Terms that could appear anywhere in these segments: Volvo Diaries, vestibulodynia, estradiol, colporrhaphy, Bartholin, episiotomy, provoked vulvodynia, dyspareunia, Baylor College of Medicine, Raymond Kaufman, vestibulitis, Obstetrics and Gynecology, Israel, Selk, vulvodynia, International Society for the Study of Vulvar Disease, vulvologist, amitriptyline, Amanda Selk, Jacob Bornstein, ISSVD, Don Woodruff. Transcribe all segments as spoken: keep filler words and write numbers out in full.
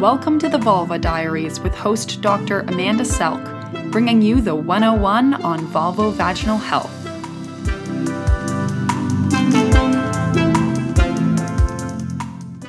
Welcome to the Volvo Diaries with host Doctor Amanda Selk, bringing you the one oh one on vulvovaginal health.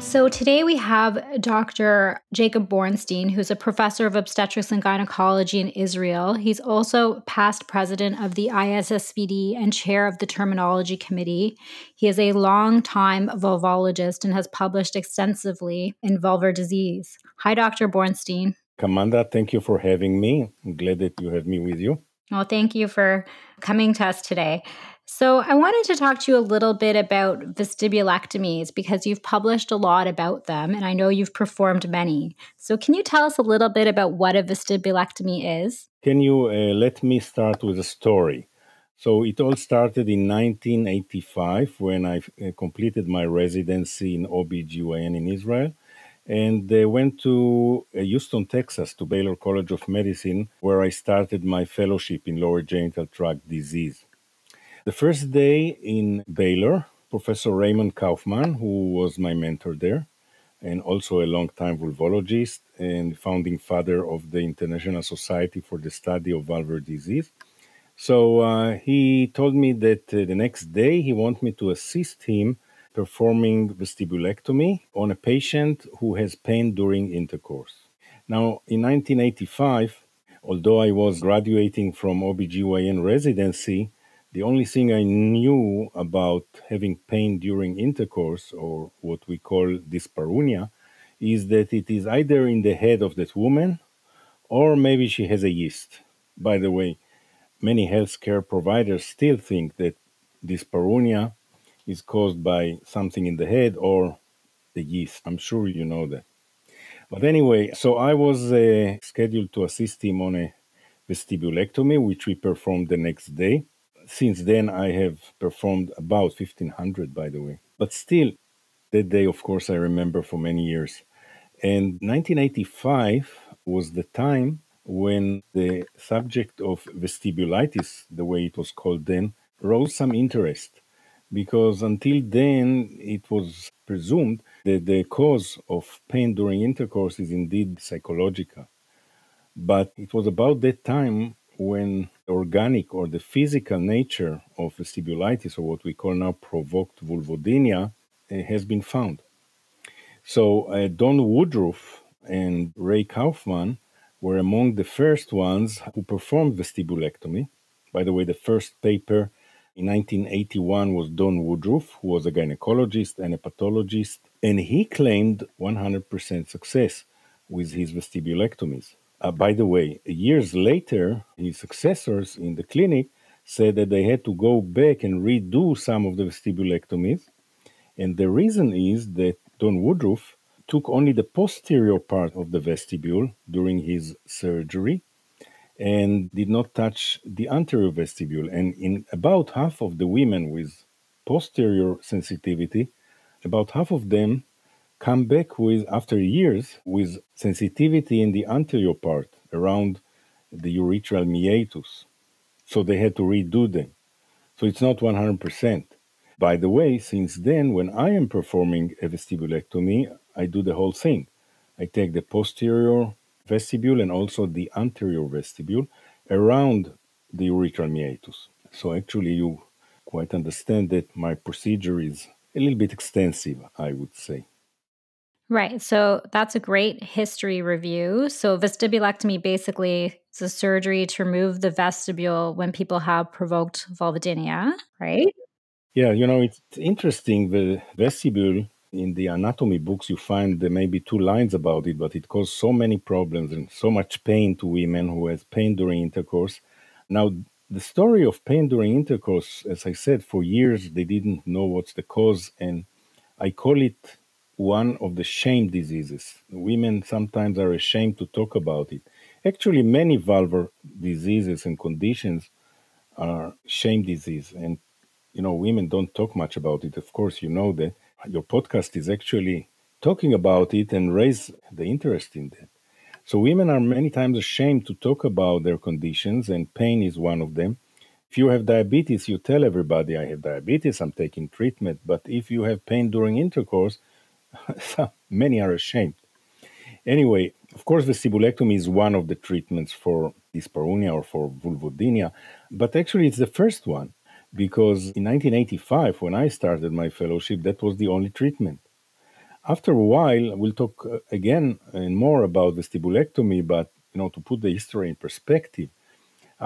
So today we have Doctor Jacob Bornstein, who's a professor of obstetrics and gynecology in Israel. He's also past president of the I S S V D and chair of the terminology committee. He is a longtime vulvologist and has published extensively in vulvar disease. Hi, Doctor Bornstein. Amanda, thank you for having me. I'm glad that you have me with you. Well, thank you for coming to us today. So I wanted to talk to you a little bit about vestibulectomies because you've published a lot about them and I know you've performed many. So can you tell us a little bit about what a vestibulectomy is? Can you uh, let me start with a story? So it all started in nineteen eighty-five when I uh, completed my residency in O B G Y N in Israel. And I went to Houston, Texas, to Baylor College of Medicine, where I started my fellowship in lower genital tract disease. The first day in Baylor, Professor Raymond Kaufman, who was my mentor there, and also a long-time vulvologist and founding father of the International Society for the Study of Vulvar Disease. So uh, he told me that uh, the next day he wanted me to assist him performing vestibulectomy on a patient who has pain during intercourse. Now, in nineteen eighty-five, although I was graduating from O B G Y N residency, the only thing I knew about having pain during intercourse, or what we call dyspareunia, is that it is either in the head of that woman, or maybe she has a yeast. By the way, many healthcare providers still think that dyspareunia is caused by something in the head or the yeast. I'm sure you know that. But anyway, so I was uh, scheduled to assist him on a vestibulectomy, which we performed the next day. Since then, I have performed about fifteen hundred, by the way. But still, that day, of course, I remember for many years. And nineteen eighty-five was the time when the subject of vestibulitis, the way it was called then, rose some interest. Because until then, it was presumed that the cause of pain during intercourse is indeed psychological. But it was about that time when the organic or the physical nature of vestibulitis, or what we call now provoked vulvodynia, uh, has been found. So uh, Don Woodruff and Ray Kaufman were among the first ones who performed vestibulectomy. By the way, the first paper in nineteen eighty-one was Don Woodruff, who was a gynecologist and a pathologist, and he claimed one hundred percent success with his vestibulectomies. Uh, by the way, years later, his successors in the clinic said that they had to go back and redo some of the vestibulectomies. And the reason is that Don Woodruff took only the posterior part of the vestibule during his surgery and did not touch the anterior vestibule. And in about half of the women with posterior sensitivity, about half of them come back with, after years, with sensitivity in the anterior part around the urethral meatus. So they had to redo them. So it's not one hundred percent. By the way, since then, when I am performing a vestibulectomy, I do the whole thing. I take the posterior vestibule and also the anterior vestibule around the urethral meatus. So actually, you quite understand that my procedure is a little bit extensive, I would say. Right. So that's a great history review. So vestibulectomy basically is a surgery to remove the vestibule when people have provoked vulvodynia, right? Yeah. You know, it's interesting. The vestibule, in the anatomy books, you find there may be two lines about it, but it caused so many problems and so much pain to women who has pain during intercourse. Now, the story of pain during intercourse, as I said, for years, they didn't know what's the cause. And I call it one of the shame diseases. Women sometimes are ashamed to talk about it. Actually, many vulvar diseases and conditions are shame disease. And, you know, women don't talk much about it. Of course, you know that your podcast is actually talking about it and raise the interest in that. So women are many times ashamed to talk about their conditions, and pain is one of them. If you have diabetes, you tell everybody, I have diabetes, I'm taking treatment. But if you have pain during intercourse, many are ashamed. Anyway, of course, vestibulectomy is one of the treatments for dyspareunia or for vulvodynia, but actually it's the first one, because in nineteen eighty-five, when I started my fellowship, that was the only treatment. After a while, we'll talk again and more about vestibulectomy, but you know, to put the history in perspective,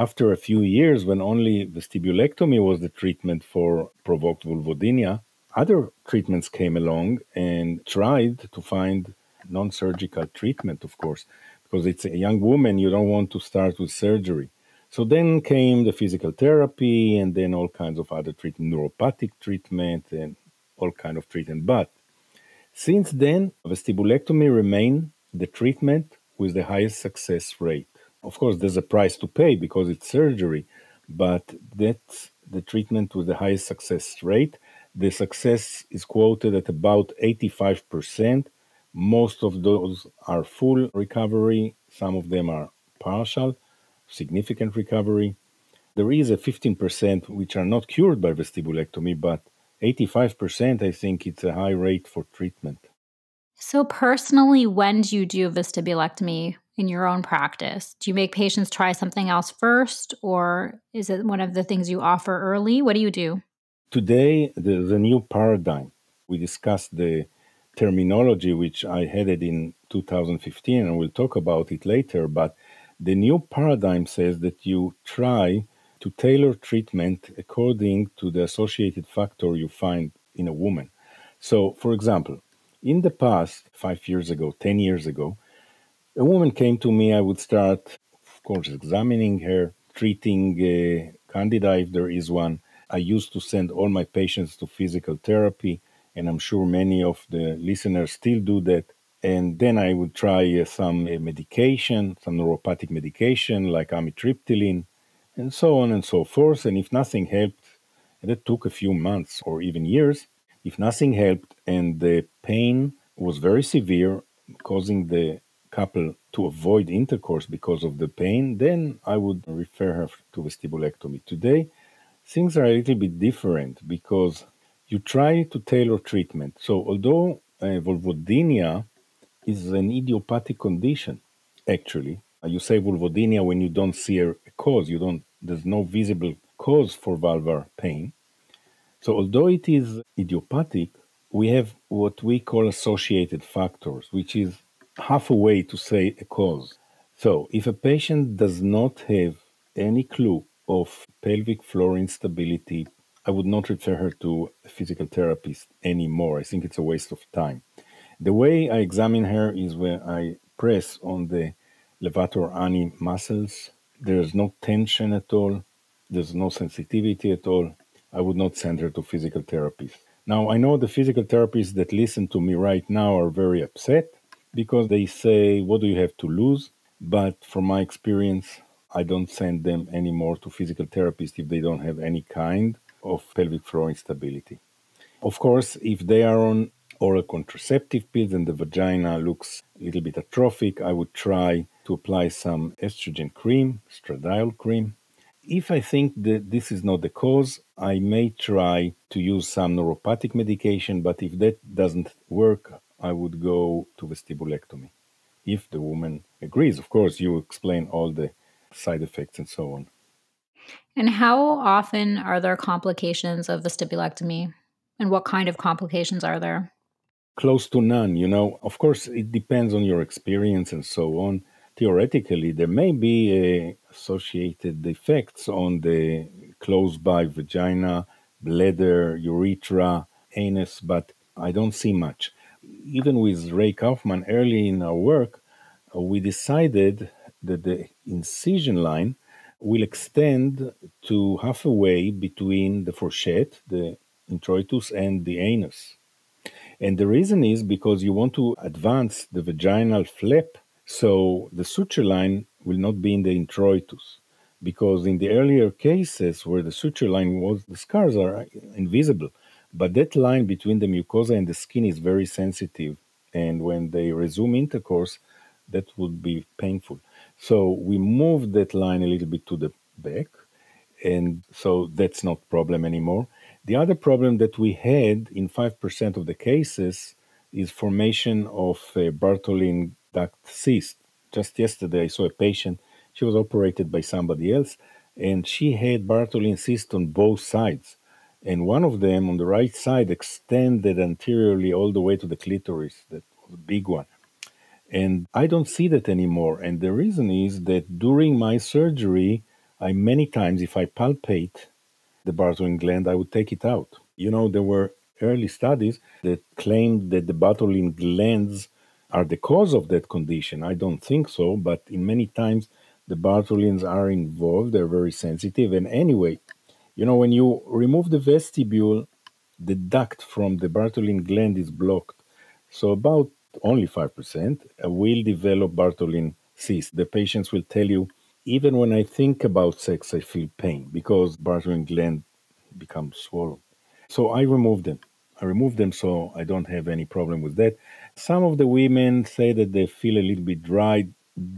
after a few years when only vestibulectomy was the treatment for provoked vulvodynia, other treatments came along and tried to find non-surgical treatment, of course, because it's a young woman, you don't want to start with surgery. So then came the physical therapy and then all kinds of other treatment, neuropathic treatment and all kind of treatment. But since then, vestibulectomy remained the treatment with the highest success rate. Of course, there's a price to pay because it's surgery, but that's the treatment with the highest success rate. The success is quoted at about eighty-five percent. Most of those are full recovery. Some of them are partial, significant recovery. There is a fifteen percent which are not cured by vestibulectomy, but eighty-five percent, I think it's a high rate for treatment. So personally, when do you do vestibulectomy in your own practice? Do you make patients try something else first, or is it one of the things you offer early? What do you do? Today, there's a new paradigm. We discussed the terminology, which I headed in two thousand fifteen, and we'll talk about it later, but the new paradigm says that you try to tailor treatment according to the associated factor you find in a woman. So, for example, in the past, five years ago, ten years ago, a woman came to me. I would start, of course, examining her, treating uh, candida if there is one. I used to send all my patients to physical therapy, and I'm sure many of the listeners still do that. And then I would try uh, some uh, medication, some neuropathic medication like amitriptyline, and so on and so forth. And if nothing helped, and that took a few months or even years, if nothing helped and the pain was very severe, causing the couple to avoid intercourse because of the pain, then I would refer her to vestibulectomy. Today, things are a little bit different because you try to tailor treatment. So although uh, vulvodynia is an idiopathic condition, actually. You say vulvodynia when you don't see a cause. You don't. There's no visible cause for vulvar pain. So although it is idiopathic, we have what we call associated factors, which is half a way to say a cause. So if a patient does not have any clue of pelvic floor instability, I would not refer her to a physical therapist anymore. I think it's a waste of time. The way I examine her is when I press on the levator ani muscles. There's no tension at all. There's no sensitivity at all. I would not send her to physical therapists. Now, I know the physical therapists that listen to me right now are very upset because they say, what do you have to lose? But from my experience, I don't send them anymore to physical therapists if they don't have any kind of pelvic floor instability. Of course, if they are on oral contraceptive pills and the vagina looks a little bit atrophic, I would try to apply some estrogen cream, estradiol cream. If I think that this is not the cause, I may try to use some neuropathic medication, but if that doesn't work, I would go to vestibulectomy. If the woman agrees, of course, you explain all the side effects and so on. And how often are there complications of vestibulectomy? And what kind of complications are there? Close to none, you know. Of course, it depends on your experience and so on. Theoretically, there may be uh, associated effects on the close-by vagina, bladder, urethra, anus, but I don't see much. Even with Ray Kaufman early in our work, uh, we decided that the incision line will extend to halfway between the fourchette, the introitus, and the anus. And the reason is because you want to advance the vaginal flap so the suture line will not be in the introitus. Because in the earlier cases where the suture line was, the scars are invisible. But that line between the mucosa and the skin is very sensitive. And when they resume intercourse, that would be painful. So we moved that line a little bit to the back. And so that's not a problem anymore. The other problem that we had in five percent of the cases is formation of uh, Bartholin duct cyst. Just yesterday, I saw a patient. She was operated by somebody else, and she had Bartholin cyst on both sides. And one of them on the right side extended anteriorly all the way to the clitoris, that was a big one. And I don't see that anymore. And the reason is that during my surgery, I many times, if I palpate the Bartholin gland, I would take it out. You know, there were early studies that claimed that the Bartholin glands are the cause of that condition. I don't think so, but in many times the Bartholins are involved. They're very sensitive. And anyway, you know, when you remove the vestibule, the duct from the Bartholin gland is blocked. So about only five percent will develop Bartholin cyst. The patients will tell you, even when I think about sex, I feel pain because Bartholin gland becomes swollen. So I remove them. I remove them so I don't have any problem with that. Some of the women say that they feel a little bit dry.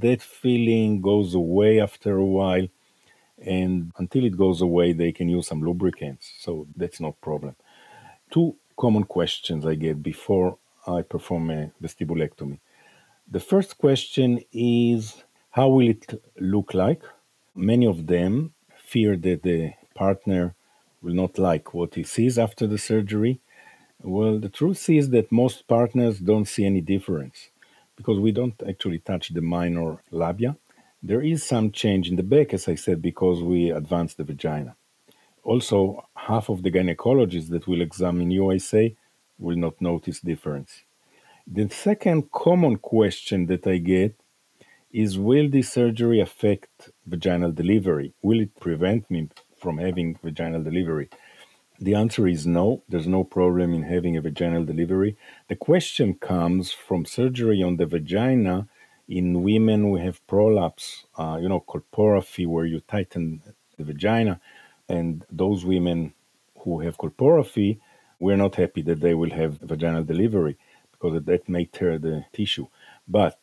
That feeling goes away after a while. And until it goes away, they can use some lubricants. So that's no problem. Two common questions I get before I perform a vestibulectomy. The first question is, how will it look like? Many of them fear that the partner will not like what he sees after the surgery. Well, the truth is that most partners don't see any difference because we don't actually touch the minor labia. There is some change in the back, as I said, because we advance the vagina. Also, half of the gynecologists that will examine you, I say, will not notice difference. The second common question that I get is, will this surgery affect vaginal delivery? Will it prevent me from having vaginal delivery? The answer is no. There's no problem in having a vaginal delivery. The question comes from surgery on the vagina in women who have prolapse, uh, you know, colporrhaphy, where you tighten the vagina. And those women who have colporrhaphy, we're not happy that they will have vaginal delivery because that may tear the tissue. But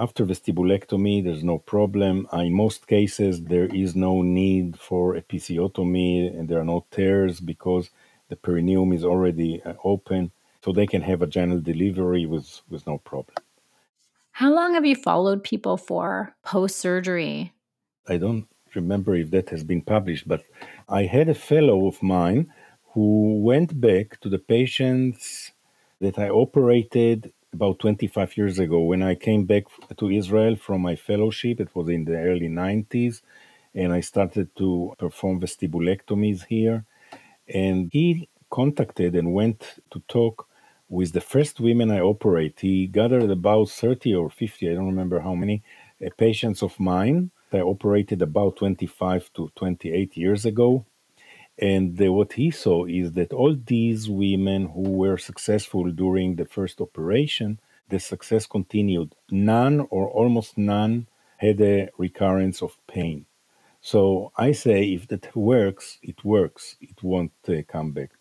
after vestibulectomy, there's no problem. In most cases, there is no need for episiotomy and there are no tears because the perineum is already open. So they can have vaginal delivery with, with no problem. How long have you followed people for post-surgery? I don't remember if that has been published, but I had a fellow of mine who went back to the patients that I operated about twenty-five years ago. When I came back to Israel from my fellowship, it was in the early nineties, and I started to perform vestibulectomies here. And he contacted and went to talk with the first women I operate. He gathered about thirty or fifty, I don't remember how many, uh, patients of mine. I operated about twenty-five to twenty-eight years ago. And uh, what he saw is that all these women who were successful during the first operation, the success continued. None or almost none had a recurrence of pain. So I say, if that works, it works. It won't uh, come back.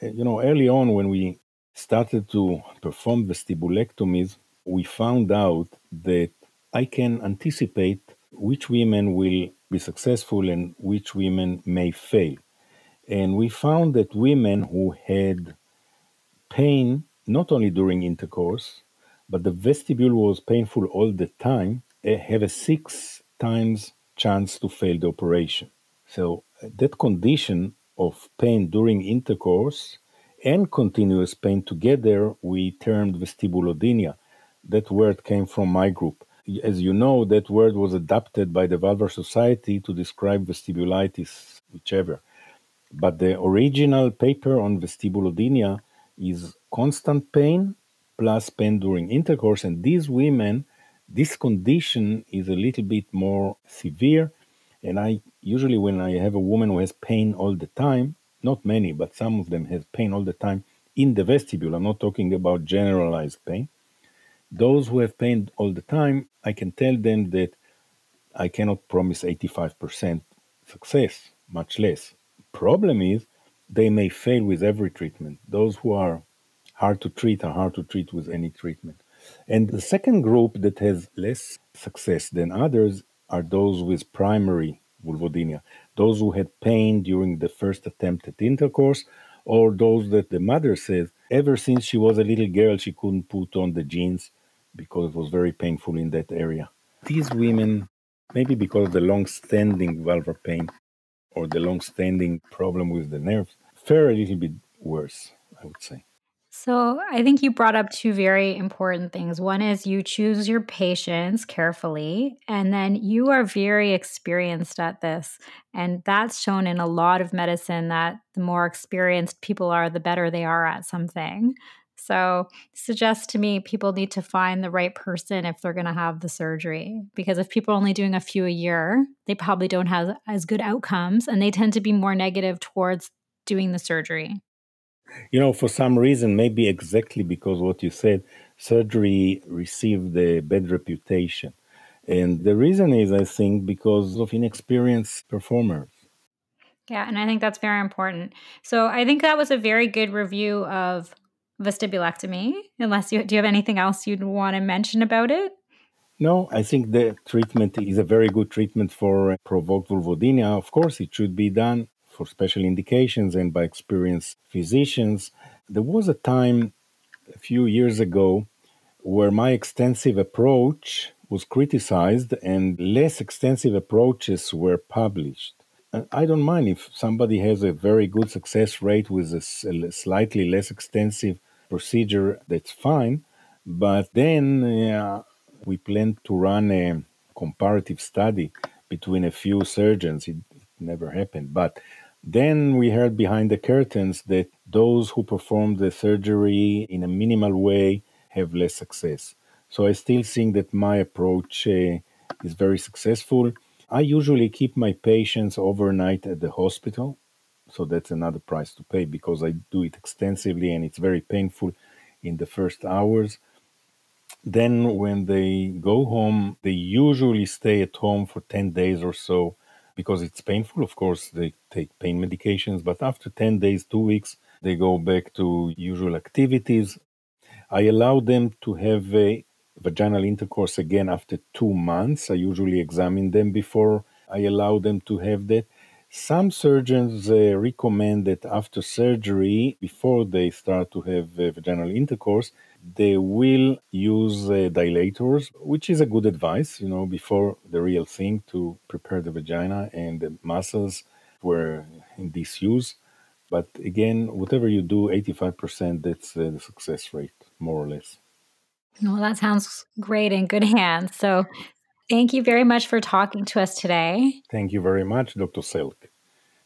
Uh, you know, early on when we started to perform vestibulectomies, we found out that I can anticipate which women will be successful and which women may fail. And we found that women who had pain, not only during intercourse, but the vestibule was painful all the time, have a six times chance to fail the operation. So that condition of pain during intercourse and continuous pain together, we termed vestibulodynia. That word came from my group. As you know, that word was adopted by the Vulvar Society to describe vestibulitis, whichever. But the original paper on vestibulodynia is constant pain plus pain during intercourse. And these women, this condition is a little bit more severe. And I usually, when I have a woman who has pain all the time, not many, but some of them have pain all the time in the vestibule. I'm not talking about generalized pain. Those who have pain all the time, I can tell them that I cannot promise eighty-five percent success, much less. Problem is they may fail with every treatment. Those who are hard to treat are hard to treat with any treatment. And the second group that has less success than others are those with primary vulvodynia. Those who had pain during the first attempt at intercourse, or those that the mother says, ever since she was a little girl, she couldn't put on the jeans because it was very painful in that area. These women, maybe because of the long-standing vulvar pain or the long-standing problem with the nerves, fare a little bit worse, I would say. So I think you brought up two very important things. One is you choose your patients carefully, and then you are very experienced at this. And that's shown in a lot of medicine, that the more experienced people are, the better they are at something. So suggests to me people need to find the right person if they're going to have the surgery, because if people are only doing a few a year, they probably don't have as good outcomes, and they tend to be more negative towards doing the surgery. You know, for some reason, maybe exactly because what you said, surgery received a bad reputation. And the reason is, I think, because of inexperienced performers. Yeah, and I think that's very important. So I think that was a very good review of vestibulectomy. Unless you do you have anything else you'd want to mention about it? No, I think the treatment is a very good treatment for provoked vulvodynia. Of course, it should be done for special indications and by experienced physicians. There was a time a few years ago where my extensive approach was criticized and less extensive approaches were published. And I don't mind if somebody has a very good success rate with a slightly less extensive procedure, that's fine. But then uh, we planned to run a comparative study between a few surgeons. It, it never happened. But then we heard behind the curtains that those who perform the surgery in a minimal way have less success. So I still think that my approach uh, is very successful. I usually keep my patients overnight at the hospital. So that's another price to pay because I do it extensively and it's very painful in the first hours. Then when they go home, they usually stay at home for ten days or so. Because it's painful, of course, they take pain medications, but after ten days, two weeks, they go back to usual activities. I allow them to have a vaginal intercourse again after two months. I usually examine them before I allow them to have that. Some surgeons uh, recommend that after surgery, before they start to have uh, vaginal intercourse, they will use uh, dilators, which is a good advice, you know, before the real thing to prepare the vagina and the muscles were in disuse. But again, whatever you do, eighty-five percent, that's uh, the success rate, more or less. Well, that sounds great, in good hands. So thank you very much for talking to us today. Thank you very much, Doctor Selk. It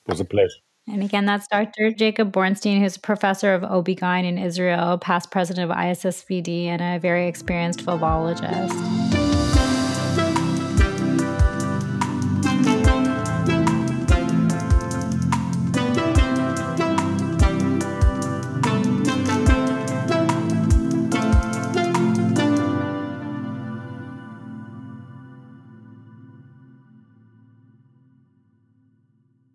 was a pleasure. And again, that's Doctor Jacob Bornstein, who's a professor of O B G Y N in Israel, past president of I S S V D, and a very experienced vulvologist.